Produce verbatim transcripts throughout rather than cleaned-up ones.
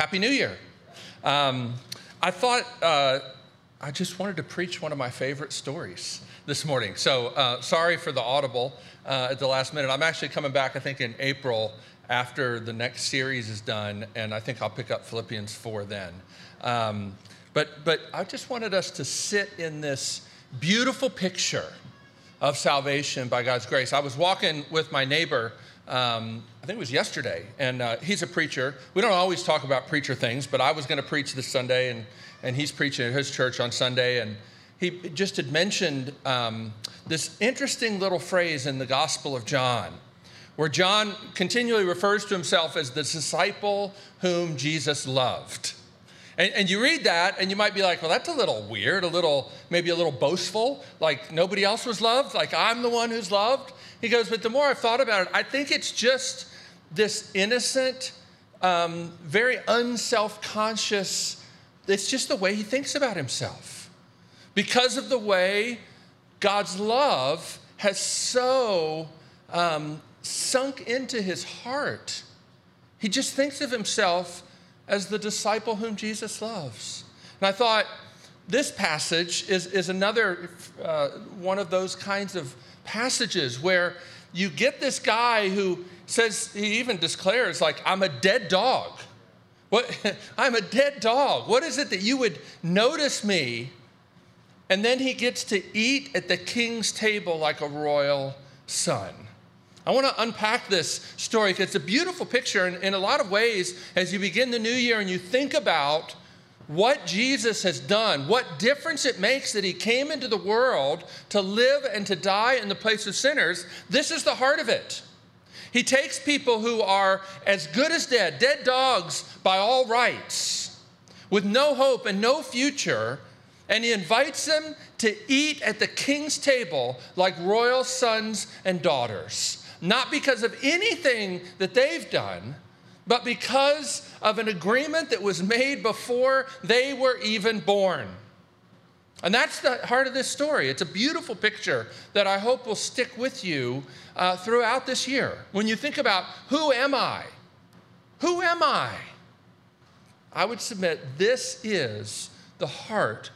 Happy New Year. Um, I thought uh, I just wanted to preach one of my favorite stories this morning. So uh, sorry for the audible uh, at the last minute. I'm actually coming back, I think, in April after the next series is done, and I think I'll pick up Philippians four then. Um, but but I just wanted us to sit in this beautiful picture of salvation by God's grace. I was walking with my neighbor, um, I think it was yesterday, and uh, he's a preacher. We don't always talk about preacher things, but I was going to preach this Sunday, and, and he's preaching at his church on Sunday, and he just had mentioned um, this interesting little phrase in the Gospel of John, where John continually refers to himself as the disciple whom Jesus loved. And, and you read that, and you might be like, well, that's a little weird, a little, maybe a little boastful, like nobody else was loved, like I'm the one who's loved. He goes, but the more I've thought about it, I think it's just this innocent, um, very unself-conscious, it's just the way he thinks about himself. Because of the way God's love has so um, sunk into his heart, he just thinks of himself as the disciple whom Jesus loves. And I thought this passage is, is another uh, one of those kinds of passages where you get this guy who says, he even declares, like, I'm a dead dog. What? I'm a dead dog. What is it that you would notice me? And then he gets to eat at the king's table like a royal son. I want to unpack this story because it's a beautiful picture. And in a lot of ways, as you begin the new year and you think about what Jesus has done, what difference it makes that he came into the world to live and to die in the place of sinners, this is the heart of it. He takes people who are as good as dead, dead dogs by all rights, with no hope and no future, and he invites them to eat at the king's table like royal sons and daughters. Not because of anything that they've done, but because of an agreement that was made before they were even born. And that's the heart of this story. It's a beautiful picture that I hope will stick with you uh, throughout this year. When you think about, who am I? Who am I? I would submit this is the heart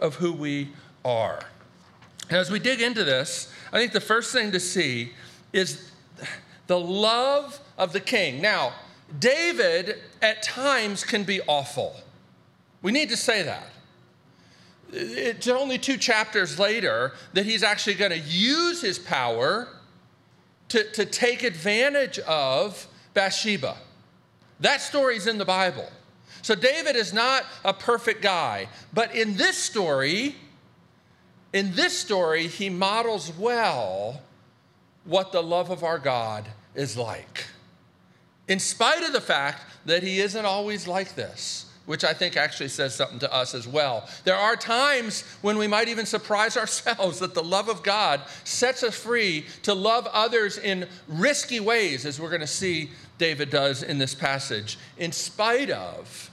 of who we are. And as we dig into this, I think the first thing to see is the love of the king. Now, David at times can be awful. We need to say that. It's only two chapters later that he's actually going to use his power to, to take advantage of Bathsheba. That story's in the Bible. So David is not a perfect guy. But in this story, in this story, he models well what the love of our God is like, in spite of the fact that he isn't always like this, which I think actually says something to us as well. There are times when we might even surprise ourselves that the love of God sets us free to love others in risky ways, as we're going to see David does in this passage, in spite of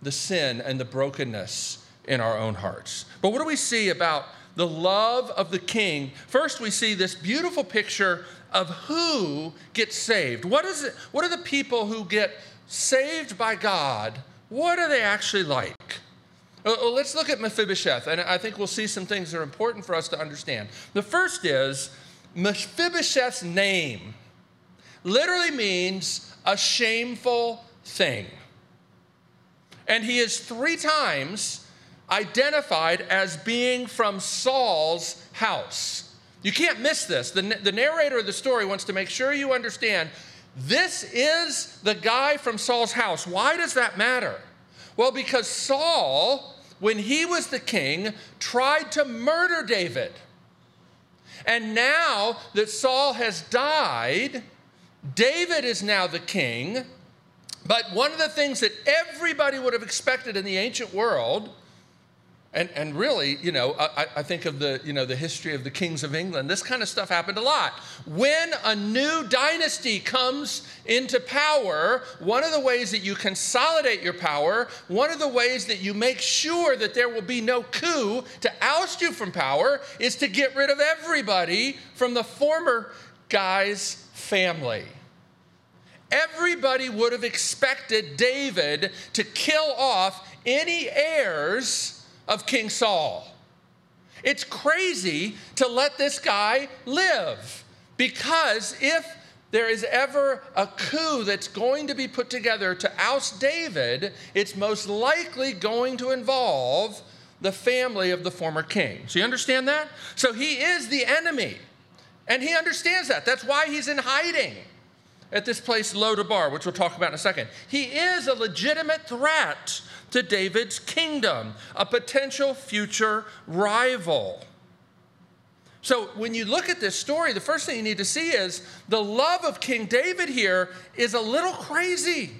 the sin and the brokenness in our own hearts. But what do we see about the love of the king? First, we see this beautiful picture of who gets saved. What is it? What are the people who get saved by God? What are they actually like? Well, let's look at Mephibosheth, and I think we'll see some things that are important for us to understand. The first is Mephibosheth's name literally means a shameful thing. And he is three times identified as being from Saul's house. You can't miss this. The, the narrator of the story wants to make sure you understand this is the guy from Saul's house. Why does that matter? Well, because Saul, when he was the king, tried to murder David. And now that Saul has died, David is now the king. But one of the things that everybody would have expected in the ancient world, And, and really, you know, I, I think of the, you know, the history of the kings of England. This kind of stuff happened a lot. When a new dynasty comes into power, one of the ways that you consolidate your power, one of the ways that you make sure that there will be no coup to oust you from power is to get rid of everybody from the former guy's family. everybody would have expected David to kill off any heirs of King Saul. It's crazy to let this guy live, because if there is ever a coup that's going to be put together to oust David, it's most likely going to involve the family of the former king. So you understand that? So he is the enemy, and he understands that. That's why he's in hiding at this place, Lodabar, which we'll talk about in a second. He is a legitimate threat to David's kingdom, a potential future rival. So when you look at this story, the first thing you need to see is the love of King David here is a little crazy,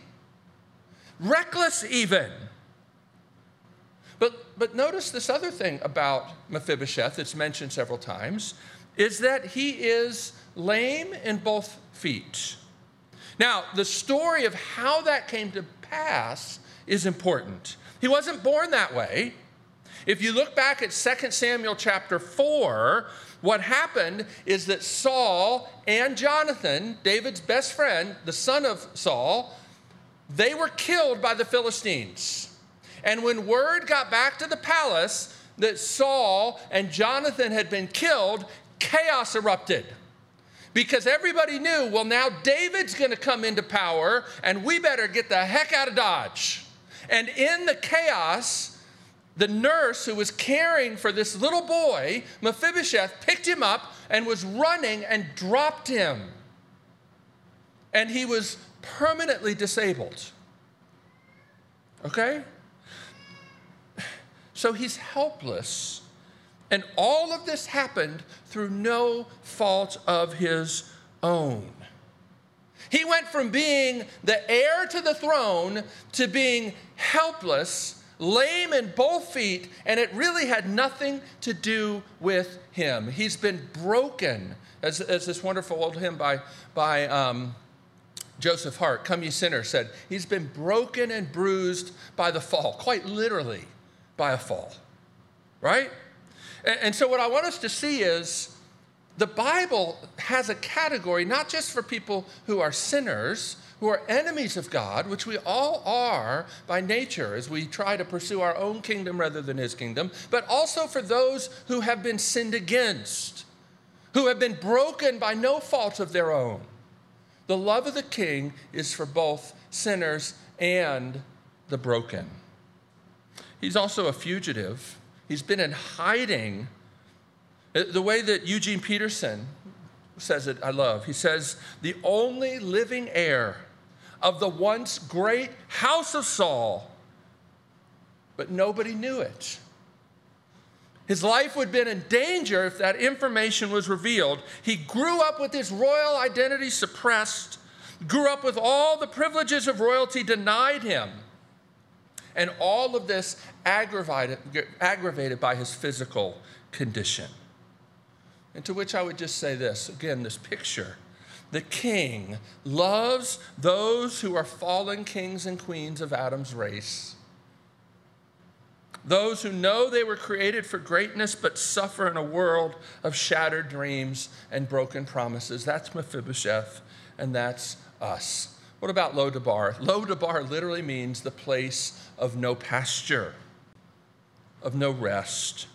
reckless even. But, but notice this other thing about Mephibosheth that's mentioned several times, is that he is lame in both feet. Now, the story of how that came to pass is important. He wasn't born that way. If you look back at Second Samuel chapter four, what happened is that Saul and Jonathan, David's best friend, the son of Saul, they were killed by the Philistines. And when word got back to the palace that Saul and Jonathan had been killed, chaos erupted. Because everybody knew, well, now David's going to come into power, and we better get the heck out of Dodge. And in the chaos, the nurse who was caring for this little boy, Mephibosheth, picked him up and was running and dropped him. And he was permanently disabled. Okay? So he's helpless. And all of this happened through no fault of his own. He went from being the heir to the throne to being helpless, lame in both feet, and it really had nothing to do with him. He's been broken, as, as this wonderful old hymn by, by um, Joseph Hart, "Come Ye Sinners," said, he's been broken and bruised by the fall, quite literally by a fall, right? And so what I want us to see is the Bible has a category not just for people who are sinners, who are enemies of God, which we all are by nature as we try to pursue our own kingdom rather than his kingdom, but also for those who have been sinned against, who have been broken by no fault of their own. The love of the king is for both sinners and the broken. He's also a fugitive. He's been in hiding. The way that Eugene Peterson says it, I love. He says, the only living heir of the once great house of Saul, but nobody knew it. His life would have been in danger if that information was revealed. He grew up with his royal identity suppressed, grew up with all the privileges of royalty denied him. And all of this aggravated, aggravated by his physical condition. And to which I would just say this, again, this picture. The king loves those who are fallen kings and queens of Adam's race. Those who know they were created for greatness but suffer in a world of shattered dreams and broken promises. That's Mephibosheth, and that's us. What about Lodabar? Lodabar literally means the place of no pasture, of no rest.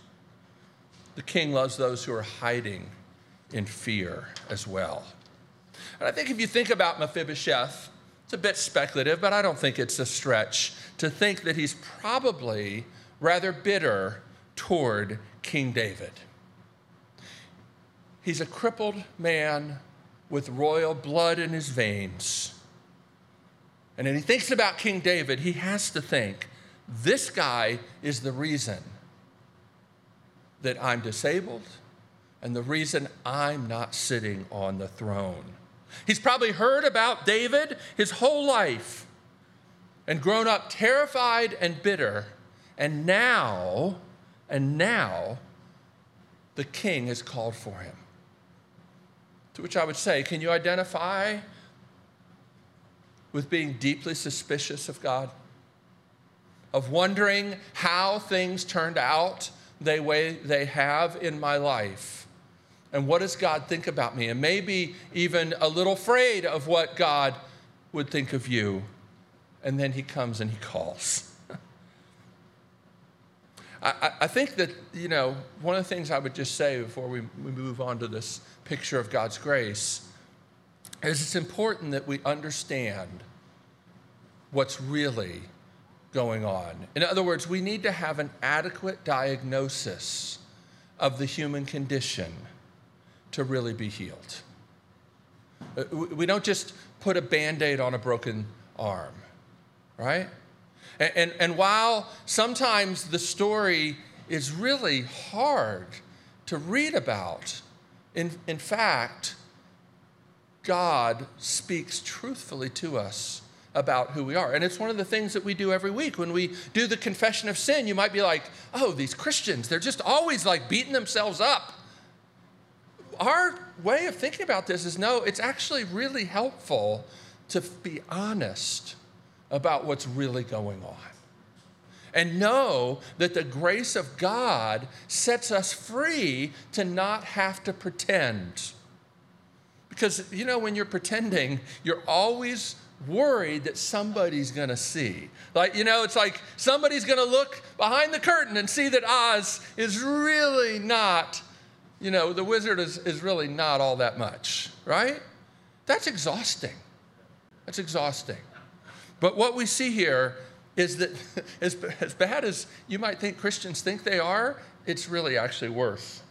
The king loves those who are hiding in fear as well. And I think if you think about Mephibosheth, it's a bit speculative, but I don't think it's a stretch to think that he's probably rather bitter toward King David. He's a crippled man with royal blood in his veins. And when he thinks about King David, he has to think, this guy is the reason that I'm disabled and the reason I'm not sitting on the throne. He's probably heard about David his whole life and grown up terrified and bitter. And now, and now, the king has called for him. To which I would say, can you identify with being deeply suspicious of God, of wondering how things turned out the way they have in my life, and what does God think about me, and maybe even a little afraid of what God would think of you. And then he comes and he calls. I, I think that, you know, one of the things I would just say before we, we move on to this picture of God's grace is it's important that we understand what's really going on. In other words, we need to have an adequate diagnosis of the human condition to really be healed. We don't just put a Band-Aid on a broken arm, right? And, and, and while sometimes the story is really hard to read about, in, in fact, God speaks truthfully to us about who we are. And it's one of the things that we do every week. When we do the confession of sin, you might be like, oh, these Christians, they're just always like beating themselves up. Our way of thinking about this is, no, it's actually really helpful to be honest about what's really going on. And know that the grace of God sets us free to not have to pretend. Because, you know, when you're pretending, you're always worried that somebody's going to see. Like, you know, it's like somebody's going to look behind the curtain and see that Oz is really not, you know, the wizard is, is really not all that much, right? That's exhausting. That's exhausting. But what we see here is that as, as bad as you might think Christians think they are, it's really actually worse.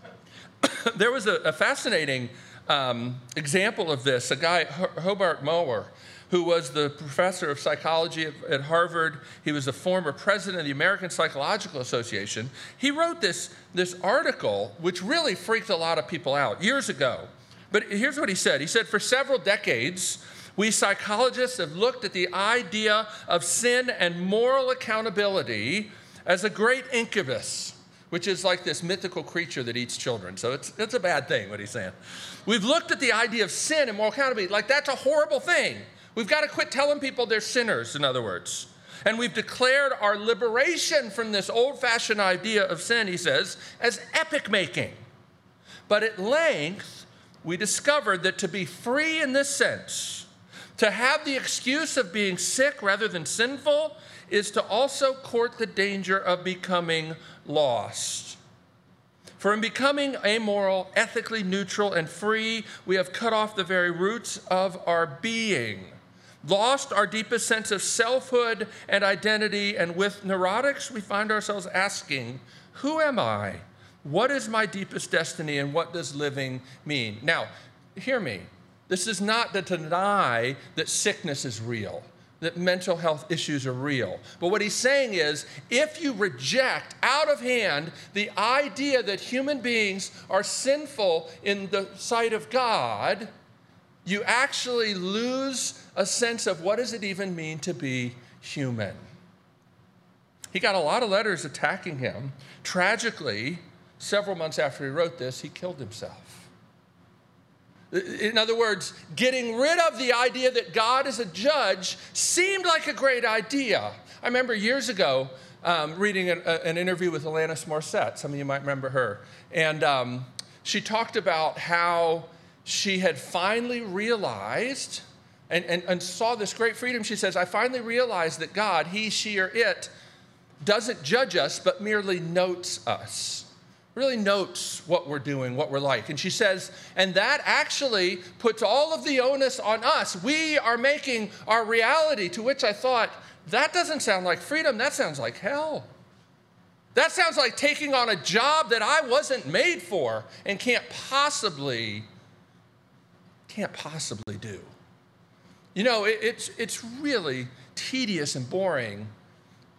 There was a, a fascinating um, example of this, a guy, Hobart Mower, who was the professor of psychology at, at Harvard. He was a former president of the American Psychological Association. He wrote this, this article, which really freaked a lot of people out years ago. But here's what he said. He said, for several decades, we psychologists have looked at the idea of sin and moral accountability as a great incubus, which is like this mythical creature that eats children. So it's, it's a bad thing, what he's saying. We've looked at the idea of sin and moral accountability, like that's a horrible thing. We've got to quit telling people they're sinners, in other words. And we've declared our liberation from this old-fashioned idea of sin, he says, as epic-making. But at length, we discovered that to be free in this sense, to have the excuse of being sick rather than sinful, is to also court the danger of becoming lost. For in becoming amoral, ethically neutral, and free, we have cut off the very roots of our being, lost our deepest sense of selfhood and identity, and with neurotics, we find ourselves asking, who am I? What is my deepest destiny, and what does living mean? Now, hear me. This is not to deny that sickness is real, that mental health issues are real. But what he's saying is, if you reject out of hand the idea that human beings are sinful in the sight of God, you actually lose a sense of what does it even mean to be human. He got a lot of letters attacking him. Tragically, several months after he wrote this, he killed himself. In other words, getting rid of the idea that God is a judge seemed like a great idea. I remember years ago um, reading an, a, an interview with Alanis Morissette. Some of you might remember her. And um, she talked about how she had finally realized and, and, and saw this great freedom. She says, I finally realized that God, he, she, or it, doesn't judge us but merely notes us. Really notes what we're doing, what we're like. And she says, and that actually puts all of the onus on us. We are making our reality, to which I thought, that doesn't sound like freedom. That sounds like hell. That sounds like taking on a job that I wasn't made for and can't possibly, can't possibly do. You know, it, it's, it's really tedious and boring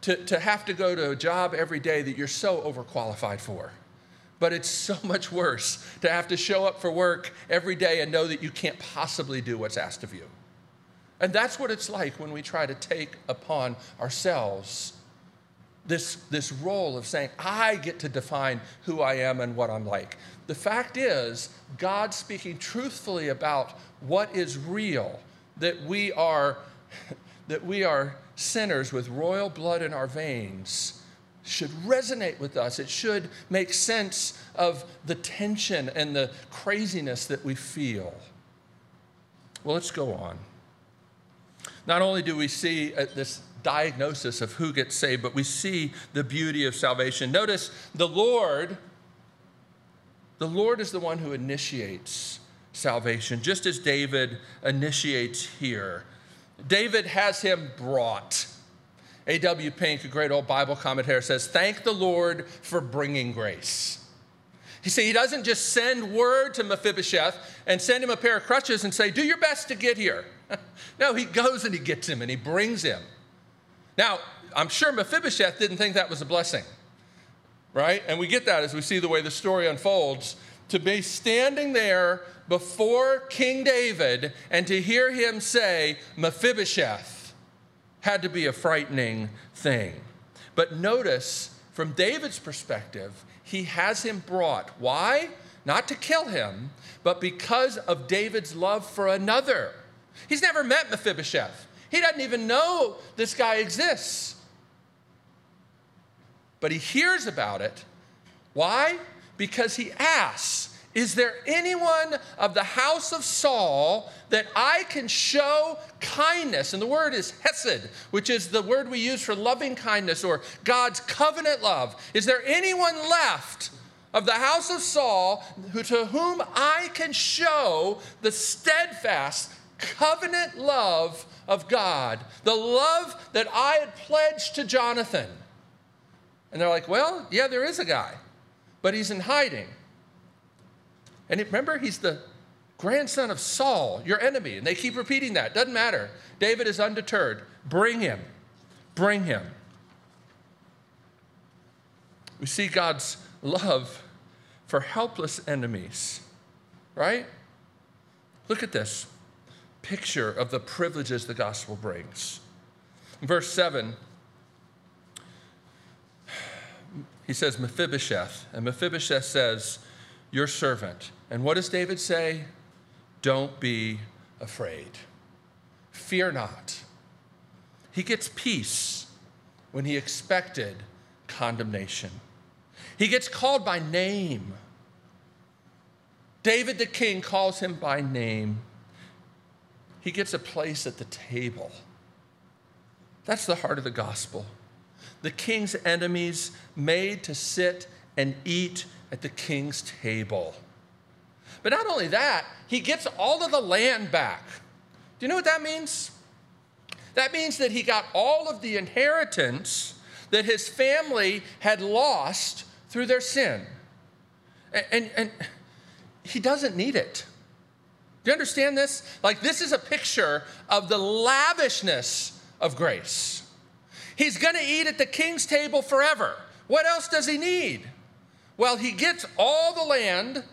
to, to have to go to a job every day that you're so overqualified for. But it's so much worse to have to show up for work every day and know that you can't possibly do what's asked of you. And that's what it's like when we try to take upon ourselves this, this role of saying, I get to define who I am and what I'm like. The fact is, God speaking truthfully about what is real, that we are, that we are sinners with royal blood in our veins, should resonate with us. It should make sense of the tension and the craziness that we feel. Well, let's go on. Not only do we see this diagnosis of who gets saved, but we see the beauty of salvation. Notice the Lord, the Lord is the one who initiates salvation, just as David initiates here. David has him brought. A W Pink, a great old Bible commentator, says, "Thank the Lord for bringing grace." You see, he doesn't just send word to Mephibosheth and send him a pair of crutches and say, "Do your best to get here." No, he goes and he gets him and he brings him. Now, I'm sure Mephibosheth didn't think that was a blessing, right? And we get that as we see the way the story unfolds. To be standing there before King David and to hear him say, "Mephibosheth," had to be a frightening thing. But notice, from David's perspective, he has him brought. Why? Not to kill him, but because of David's love for another. He's never met Mephibosheth. He doesn't even know this guy exists. But he hears about it. Why? Because he asks, "Is there anyone of the house of Saul that I can show kindness?" And the word is hesed, which is the word we use for loving kindness or God's covenant love. "Is there anyone left of the house of Saul who, to whom I can show the steadfast covenant love of God, the love that I had pledged to Jonathan?" And they're like, "Well, yeah, there is a guy, but he's in hiding. And remember, he's the grandson of Saul, your enemy." And they keep repeating that. Doesn't matter. David is undeterred. Bring him. Bring him. We see God's love for helpless enemies, right? Look at this picture of the privileges the gospel brings. In verse seven, he says, "Mephibosheth." And Mephibosheth says, "Your servant." And what does David say? "Don't be afraid. Fear not." He gets peace when he expected condemnation. He gets called by name. David the king calls him by name. He gets a place at the table. That's the heart of the gospel. The king's enemies made to sit and eat at the king's table. But not only that, he gets all of the land back. Do you know what that means? That means that he got all of the inheritance that his family had lost through their sin. And, and, and he doesn't need it. Do you understand this? Like, this is a picture of the lavishness of grace. He's going to eat at the king's table forever. What else does he need? Well, he gets all the land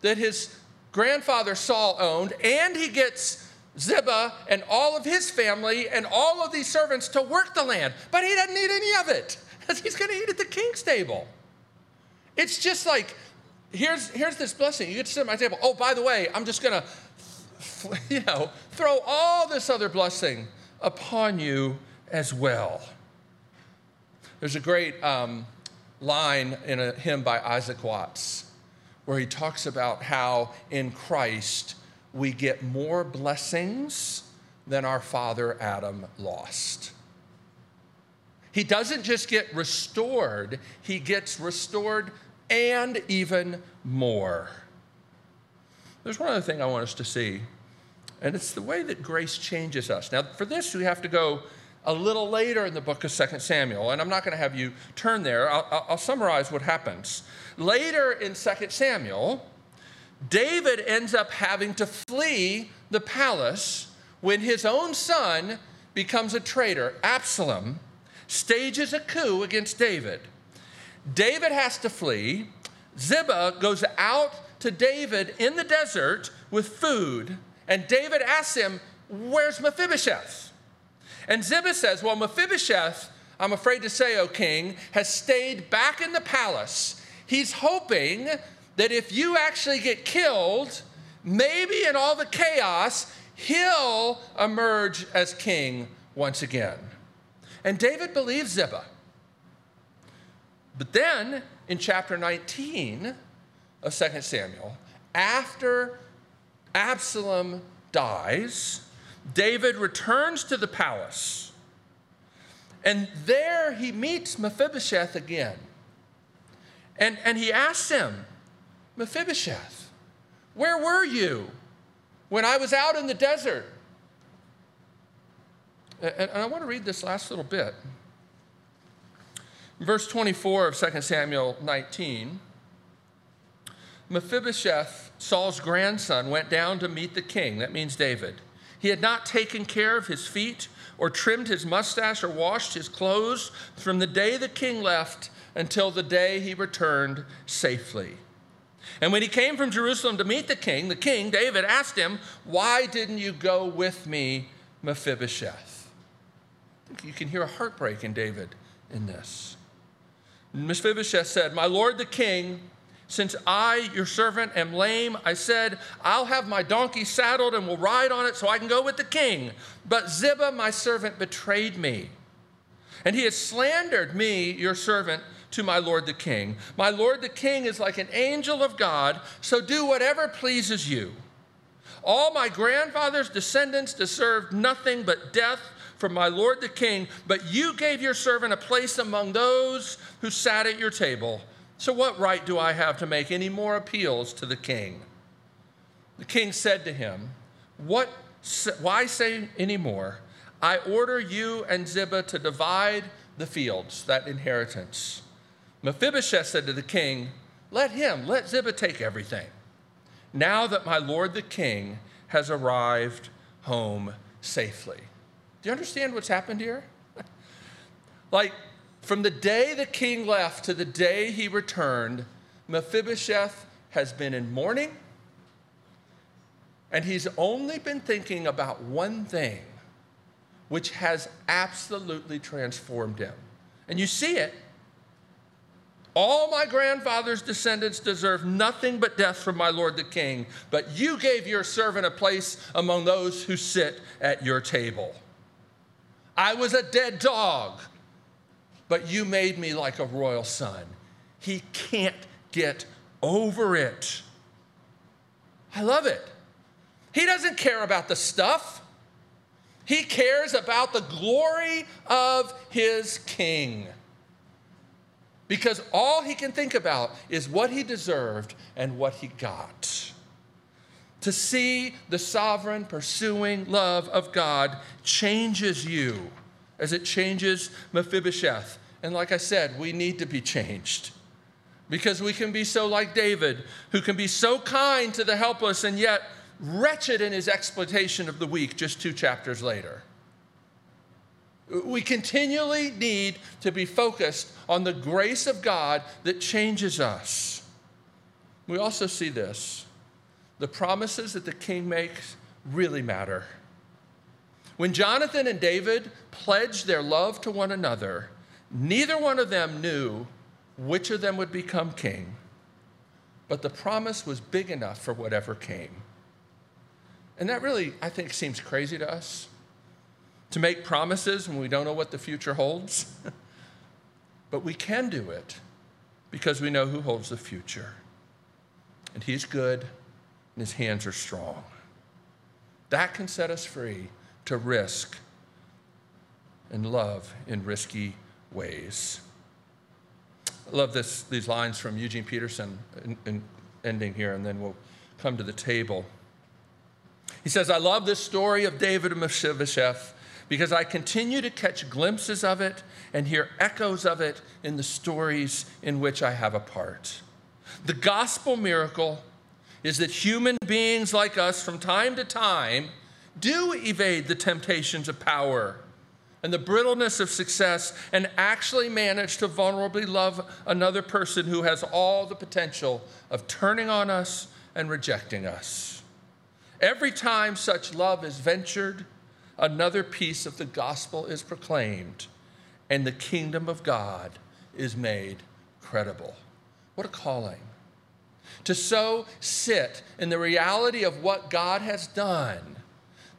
that his grandfather Saul owned, and he gets Ziba and all of his family and all of these servants to work the land. But he doesn't need any of it, because he's going to eat at the king's table. It's just like, here's, here's this blessing. You get to sit at my table. Oh, by the way, I'm just going to, you know, throw all this other blessing upon you as well. There's a great um, line in a hymn by Isaac Watts where he talks about how in Christ we get more blessings than our father Adam lost. He doesn't just get restored, he gets restored and even more. There's one other thing I want us to see, and it's the way that grace changes us. Now, for this, we have to go a little later in the book of Second Samuel, and I'm not going to have you turn there. I'll, I'll summarize what happens. Later in Second Samuel, David ends up having to flee the palace when his own son becomes a traitor. Absalom stages a coup against David. David has to flee. Ziba goes out to David in the desert with food, and David asks him, "Where's Mephibosheth?" And Ziba says, "Well, Mephibosheth, I'm afraid to say, O king, has stayed back in the palace. He's hoping that if you actually get killed, maybe in all the chaos, he'll emerge as king once again." And David believes Ziba. But then, in chapter nineteen of Second Samuel, after Absalom dies, David returns to the palace, and there he meets Mephibosheth again. And, and he asks him, Mephibosheth, where were you when I was out in the desert? And, and I want to read this last little bit. Verse twenty-four of Second Samuel nineteen, Mephibosheth, Saul's grandson, went down to meet the king. That means David. He had not taken care of his feet or trimmed his mustache or washed his clothes from the day the king left until the day he returned safely. And when he came from Jerusalem to meet the king, the king, David, asked him, "Why didn't you go with me, Mephibosheth?" You can hear a heartbreak in David in this. Mephibosheth said, "My lord the king, since I, your servant, am lame, I said, I'll have my donkey saddled and will ride on it so I can go with the king. But Ziba, my servant, betrayed me. And he has slandered me, your servant, to my lord the king. My lord the king is like an angel of God, so do whatever pleases you. All my grandfather's descendants deserved nothing but death from my lord the king, but you gave your servant a place among those who sat at your table. So what right do I have to make any more appeals to the king?" The king said to him, "What? Why say any more? I order you and Ziba to divide the fields," that inheritance. Mephibosheth said to the king, "Let him, let Ziba take everything, now that my lord the king has arrived home safely." Do you understand what's happened here? Like, from the day the king left to the day he returned, Mephibosheth has been in mourning, and he's only been thinking about one thing, which has absolutely transformed him. And you see it. "All my grandfather's descendants deserve nothing but death from my lord the king, but you gave your servant a place among those who sit at your table. I was a dead dog, but you made me like a royal son." He can't get over it. I love it. He doesn't care about the stuff. He cares about the glory of his king, because all he can think about is what he deserved and what he got. To see the sovereign, pursuing love of God changes you as it changes Mephibosheth. And like I said, we need to be changed, because we can be so like David, who can be so kind to the helpless and yet wretched in his exploitation of the weak just two chapters later. We continually need to be focused on the grace of God that changes us. We also see this. The promises that the king makes really matter. When Jonathan and David pledged their love to one another, neither one of them knew which of them would become king, but the promise was big enough for whatever came. And that really, I think, seems crazy to us, to make promises when we don't know what the future holds. But we can do it because we know who holds the future. And he's good. And his hands are strong. That can set us free to risk and love in risky ways. I love this, these lines from Eugene Peterson in, in ending here, and then we'll come to the table. He says, "I love this story of David and Mephibosheth because I continue to catch glimpses of it and hear echoes of it in the stories in which I have a part. The gospel miracle is that human beings like us from time to time do evade the temptations of power and the brittleness of success and actually manage to vulnerably love another person who has all the potential of turning on us and rejecting us. Every time such love is ventured, another piece of the gospel is proclaimed and the kingdom of God is made credible." What a calling. To so sit in the reality of what God has done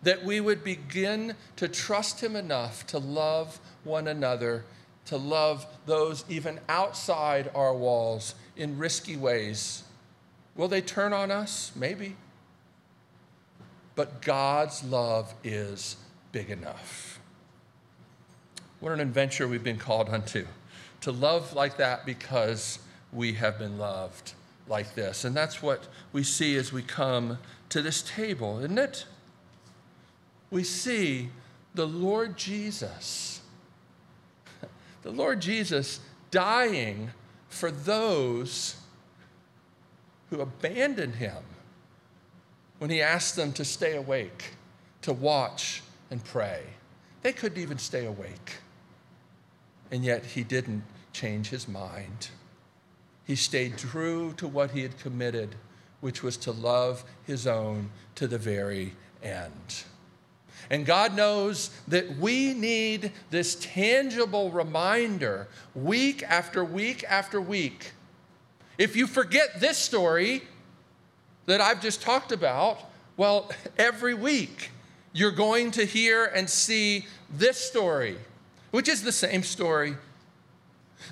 that we would begin to trust him enough to love one another, to love those even outside our walls in risky ways. Will they turn on us? Maybe. but God's love is big enough. What an adventure we've been called unto, to love like that because we have been loved like this. And that's what we see as we come to this table, isn't it? We see the Lord Jesus, the Lord Jesus dying for those who abandoned him when he asked them to stay awake, to watch and pray. They couldn't even stay awake. And yet he didn't change his mind. He stayed true to what he had committed, which was to love his own to the very end. And God knows that we need this tangible reminder week after week after week. If you forget this story that I've just talked about, well, every week you're going to hear and see this story, which is the same story,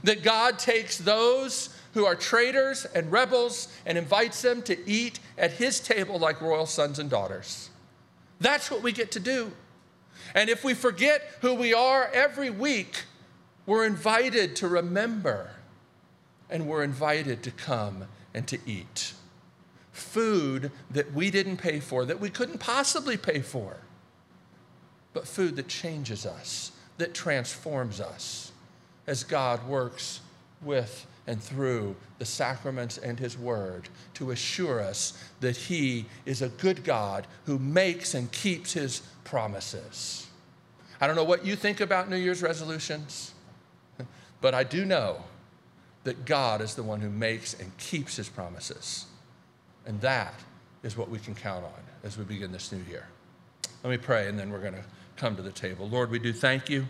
that God takes those who are traitors and rebels and invites them to eat at his table like royal sons and daughters. That's what we get to do. And if we forget who we are every week, we're invited to remember, and we're invited to come and to eat food that we didn't pay for, that we couldn't possibly pay for, but food that changes us, that transforms us, as God works with and through the sacraments and his word to assure us that he is a good God who makes and keeps his promises. I don't know what you think about New Year's resolutions, but I do know that God is the one who makes and keeps his promises. And that is what we can count on as we begin this new year. Let me pray, and then we're going to come to the table. Lord, we do thank you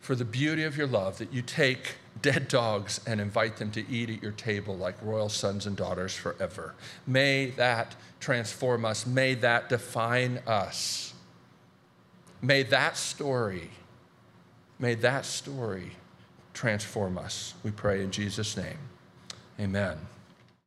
for the beauty of your love, that you take dead dogs and invite them to eat at your table like royal sons and daughters forever. May that transform us. May that define us. May that story, may that story transform us. We pray in Jesus' name. Amen.